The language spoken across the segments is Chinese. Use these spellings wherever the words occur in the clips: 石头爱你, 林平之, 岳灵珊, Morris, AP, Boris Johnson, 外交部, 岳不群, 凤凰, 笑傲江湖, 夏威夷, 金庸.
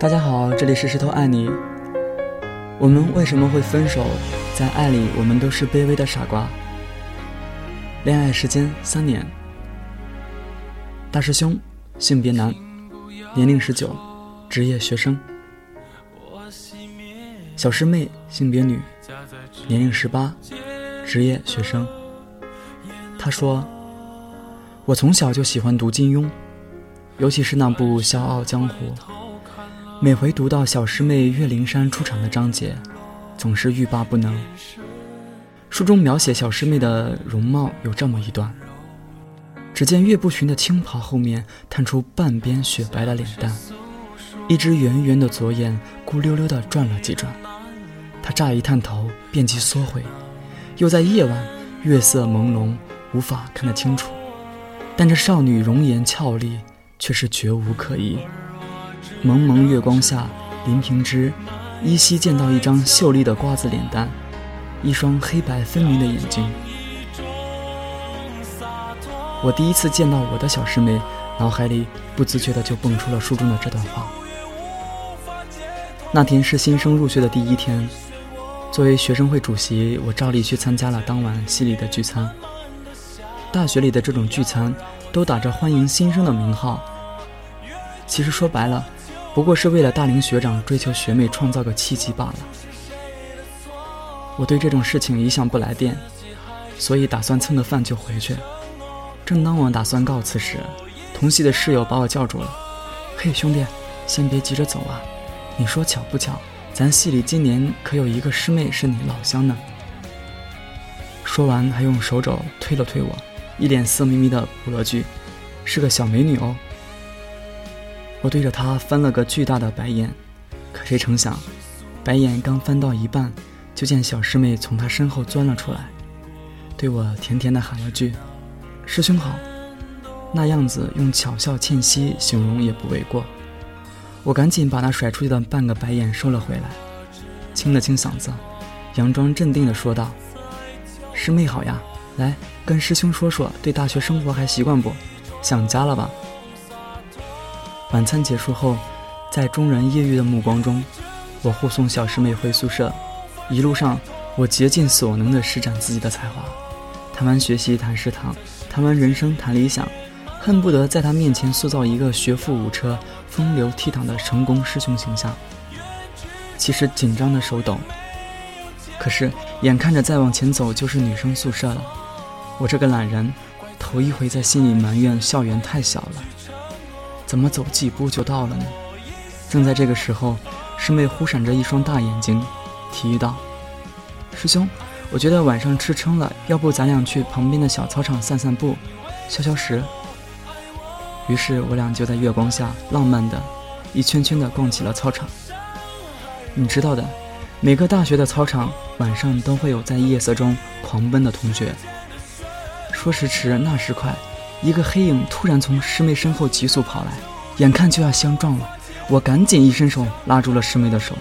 大家好，这里是石头爱你。我们为什么会分手？在爱里，我们都是卑微的傻瓜。恋爱时间3年，大师兄，性别男，年龄19，职业学生。小师妹，性别女，年龄18，职业学生。她说，我从小就喜欢读金庸，尤其是那部《笑傲江湖》，每回读到小师妹岳灵珊出场的章节，总是欲罢不能。书中描写小师妹的容貌有这么一段，只见岳不群的青袍后面探出半边雪白的脸蛋，一只圆圆的左眼咕溜溜地转了几转，他乍一探头便即缩回，又在夜晚月色朦胧无法看得清楚，但这少女容颜俏丽却是绝无可疑。蒙蒙月光下，林平之依稀见到一张秀丽的瓜子脸蛋，一双黑白分明的眼睛。我第一次见到我的小师妹，脑海里不自觉的就蹦出了书中的这段话。那天是新生入学的第一天，作为学生会主席，我照例去参加了当晚系里的聚餐。大学里的这种聚餐都打着欢迎新生的名号，其实说白了，不过是为了大龄学长追求学妹创造个契机罢了。我对这种事情一向不来电，所以打算蹭个饭就回去。正当我打算告辞时，同系的室友把我叫住了：“嘿，兄弟，先别急着走啊，你说巧不巧？咱系里今年可有一个师妹是你老乡呢。”说完还用手肘推了推我，一脸色眯眯的补了句：“是个小美女哦。”我对着他翻了个巨大的白眼，可谁成想，白眼刚翻到一半，就见小师妹从他身后钻了出来，对我甜甜地喊了句：“师兄好。”那样子用巧笑倩兮形容也不为过。我赶紧把那甩出去的半个白眼收了回来，清了清嗓子，佯装镇定地说道：“师妹好呀，来跟师兄说说，对大学生活还习惯不？想家了吧？”晚餐结束后，在众人业余的目光中，我护送小师妹回宿舍。一路上，我竭尽所能地施展自己的才华，谈完学习谈食堂，谈完人生谈理想，恨不得在她面前塑造一个学富五车、风流倜傥的成功师兄形象。其实紧张的手抖，可是眼看着再往前走就是女生宿舍了，我这个懒人头一回在心里埋怨校园太小了，怎么走几步就到了呢？正在这个时候，师妹忽闪着一双大眼睛，提议道：“师兄，我觉得晚上吃撑了，要不咱俩去旁边的小操场散散步，消消食。”于是我俩就在月光下浪漫的一圈圈的逛起了操场。你知道的，每个大学的操场晚上都会有在夜色中狂奔的同学。说时迟那时快，一个黑影突然从师妹身后急速跑来，眼看就要相撞了，我赶紧一伸手拉住了师妹的手。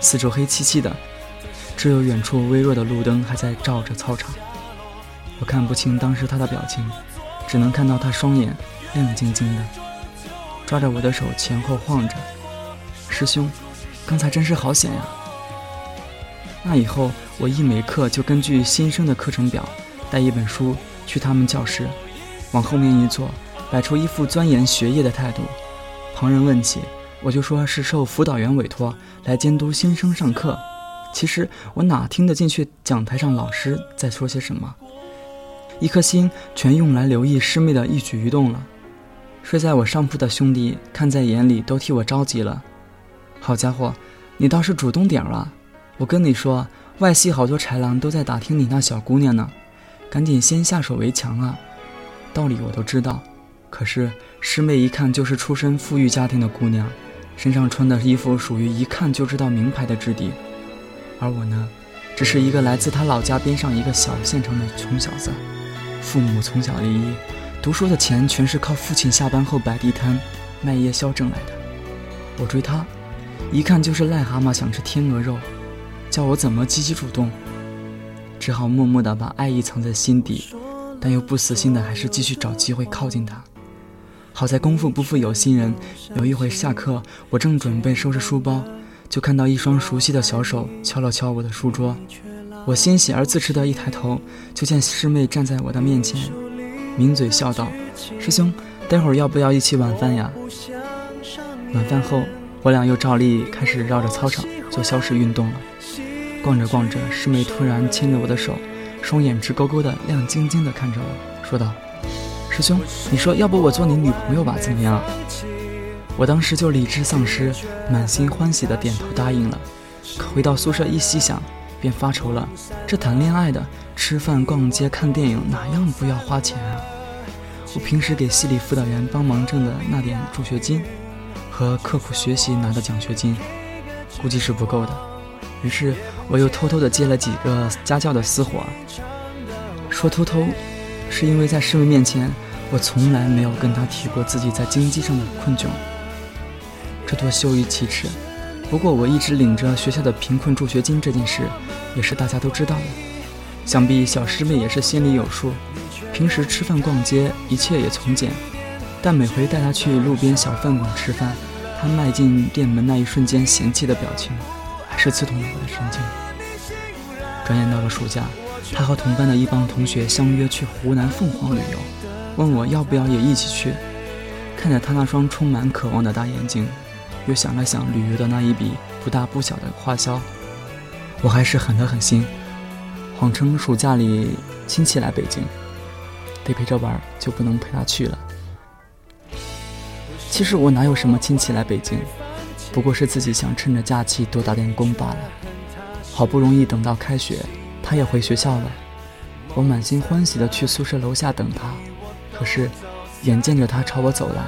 四周黑漆漆的，只有远处微弱的路灯还在照着操场。我看不清当时她的表情，只能看到她双眼亮晶晶的，抓着我的手前后晃着：“师兄，刚才真是好险呀！”那以后，我一没课就根据新生的课程表带一本书去他们教室，往后面一坐，摆出一副钻研学业的态度。旁人问起，我就说是受辅导员委托来监督新生上课。其实我哪听得进去讲台上老师在说些什么，一颗心全用来留意师妹的一举一动了。睡在我上铺的兄弟看在眼里，都替我着急了：“好家伙，你倒是主动点啊！我跟你说，外系好多豺狼都在打听你那小姑娘呢，赶紧先下手为强啊！”道理我都知道，可是师妹一看就是出身富裕家庭的姑娘，身上穿的衣服属于一看就知道名牌的质地，而我呢，只是一个来自她老家边上一个小县城的穷小子，父母从小离异，读书的钱全是靠父亲下班后摆地摊卖夜宵挣来的。我追她，一看就是癞蛤蟆想吃天鹅肉，叫我怎么积极主动？只好默默地把爱意藏在心底，但又不死心的还是继续找机会靠近他。好在功夫不负有心人，有一回下课，我正准备收拾书包，就看到一双熟悉的小手敲了敲我的书桌。我欣喜而自持的一抬头，就见师妹站在我的面前，抿嘴笑道：“师兄，待会儿要不要一起晚饭呀？”晚饭后，我俩又照例开始绕着操场做消食运动了。逛着逛着，师妹突然牵着我的手，双眼直勾勾的亮晶晶的看着我，说道：“师兄，你说要不我做你女朋友吧，怎么样？”我当时就理智丧失，满心欢喜的点头答应了。可回到宿舍一细想，便发愁了，这谈恋爱的，吃饭、逛街、看电影，哪样不要花钱啊？我平时给系里辅导员帮忙挣的那点助学金，和刻苦学习拿的奖学金，估计是不够的。于是我又偷偷地接了几个家教的私活。说偷偷，是因为在师妹面前，我从来没有跟她提过自己在经济上的困窘，这多羞于启齿。不过我一直领着学校的贫困助学金这件事，也是大家都知道的，想必小师妹也是心里有数。平时吃饭逛街，一切也从简，但每回带她去路边小饭馆吃饭，她迈进店门那一瞬间嫌弃的表情，还是刺痛了我的神经。转眼到了暑假，她和同班的一帮同学相约去湖南凤凰旅游，问我要不要也一起去。看着她那双充满渴望的大眼睛，又想了想旅游的那一笔不大不小的花销，我还是狠了狠心，谎称暑假里亲戚来北京，得陪着玩，就不能陪他去了。其实我哪有什么亲戚来北京，不过是自己想趁着假期多打点工罢了。好不容易等到开学，他也回学校了，我满心欢喜地去宿舍楼下等他，可是眼见着他朝我走来，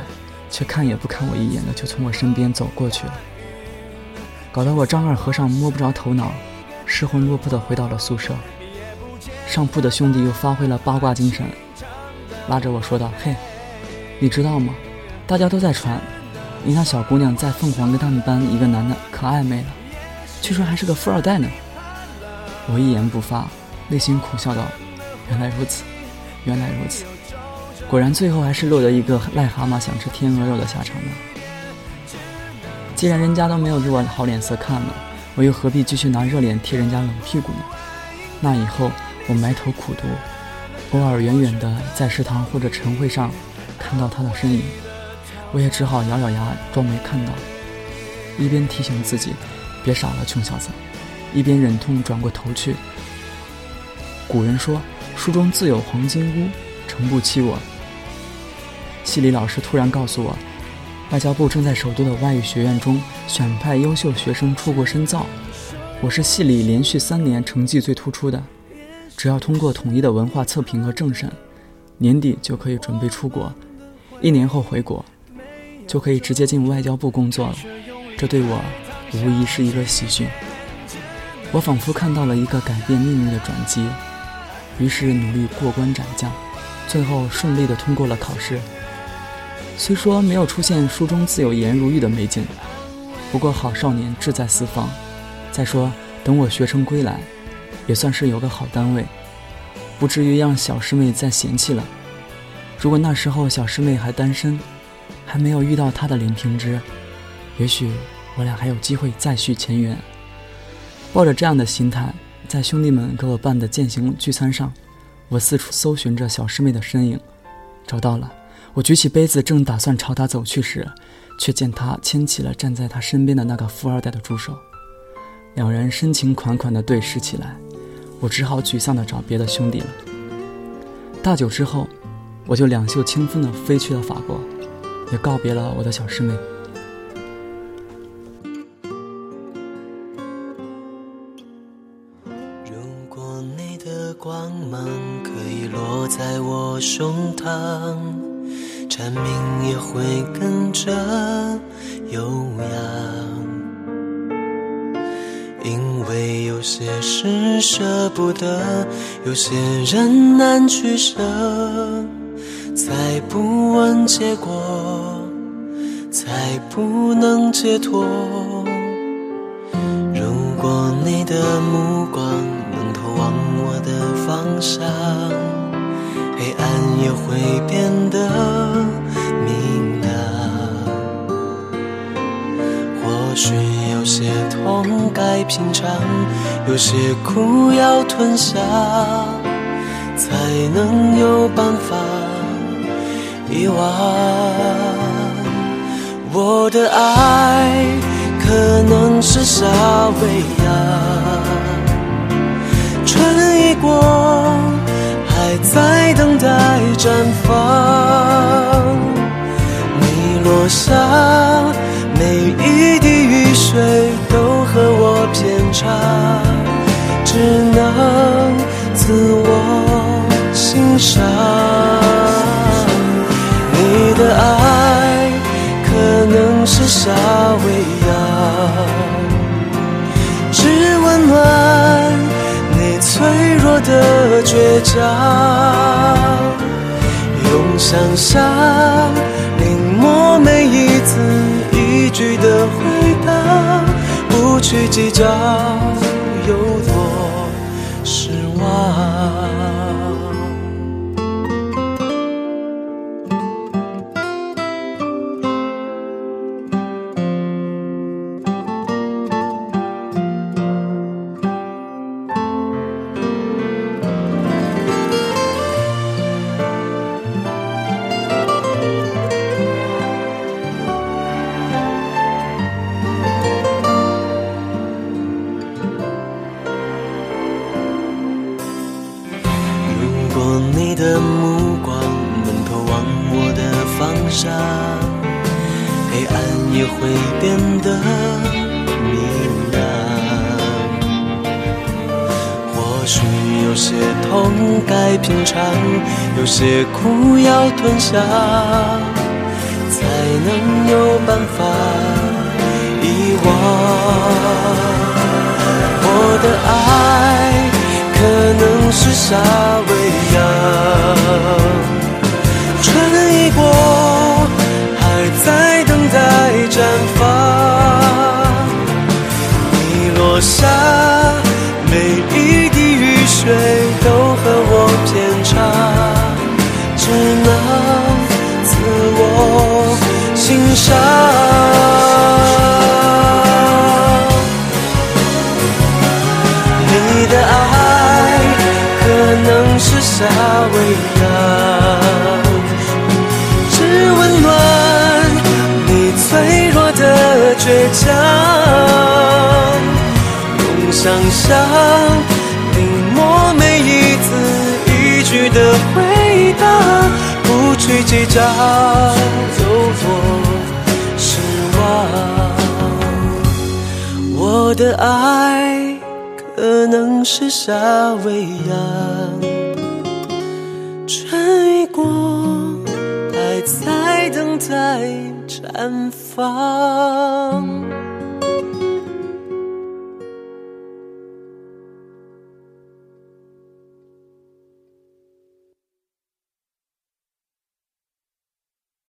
却看也不看我一眼的就从我身边走过去了，搞得我丈二和尚摸不着头脑，失魂落魄的回到了宿舍。上铺的兄弟又发挥了八卦精神，拉着我说道：“嘿，你知道吗？大家都在传你那小姑娘在凤凰跟他们班一个男的可暧昧了，据说还是个富二代呢。”我一言不发，内心苦笑道：“原来如此，原来如此。”果然最后还是落得一个癞蛤蟆想吃天鹅肉的下场呢。既然人家都没有给我好脸色看了，我又何必继续拿热脸贴人家冷屁股呢？那以后我埋头苦读，偶尔远远的在食堂或者晨会上看到他的身影，我也只好咬咬牙装没看到，一边提醒自己别傻了穷小子，一边忍痛转过头去。古人说书中自有黄金屋，诚不欺我。系里老师突然告诉我，外交部正在首都的外语学院中选派优秀学生出国深造，我是系里连续3年成绩最突出的，只要通过统一的文化测评和政审，年底就可以准备出国，1年后回国就可以直接进外交部工作了，这对我无疑是一个喜讯。我仿佛看到了一个改变命运的转机，于是努力过关斩将，最后顺利地通过了考试。虽说没有出现书中自有颜如玉的美景，不过好少年志在四方，再说等我学成归来，也算是有个好单位，不至于让小师妹再嫌弃了。如果那时候小师妹还单身，还没有遇到她的林平之，也许我俩还有机会再续前缘。抱着这样的心态，在兄弟们给我办的践行聚餐上，我四处搜寻着小师妹的身影，找到了。我举起杯子，正打算朝她走去时，却见她牵起了站在她身边的那个富二代的助手，两人深情款款地对视起来。我只好沮丧地找别的兄弟了。大酒之后，我就两袖清风地飞去了法国，也告别了我的小师妹。光芒可以落在我胸膛，蝉鸣也会跟着悠扬，因为有些事舍不得，有些人难取舍，才不问结果，才不能解脱。如果你的目光方向，黑暗也会变得明亮。或许有些痛该品尝，有些苦要吞下，才能有办法遗忘。我的爱可能是夏威夷，春已过，还在等待绽放。你落下，每一滴雨水都和我偏差，只能自我欣赏。你的爱可能是夏威夷，只温暖你脆弱的倔强，用想象临摹每一字一句的回答，不去计较有多失望。有些苦要吞下，才能有办法遗忘。我的爱可能是夏威夷，春已过，还在等待绽放。你落下，每一滴雨水都和我偏差，只能自我欣赏。你的爱可能是夏威夷，只温暖你脆弱的倔强，用想象临摹每一字一句的回答，不去计较有多失望。我的爱可能是夏威夷，春已过，还在等待绽放。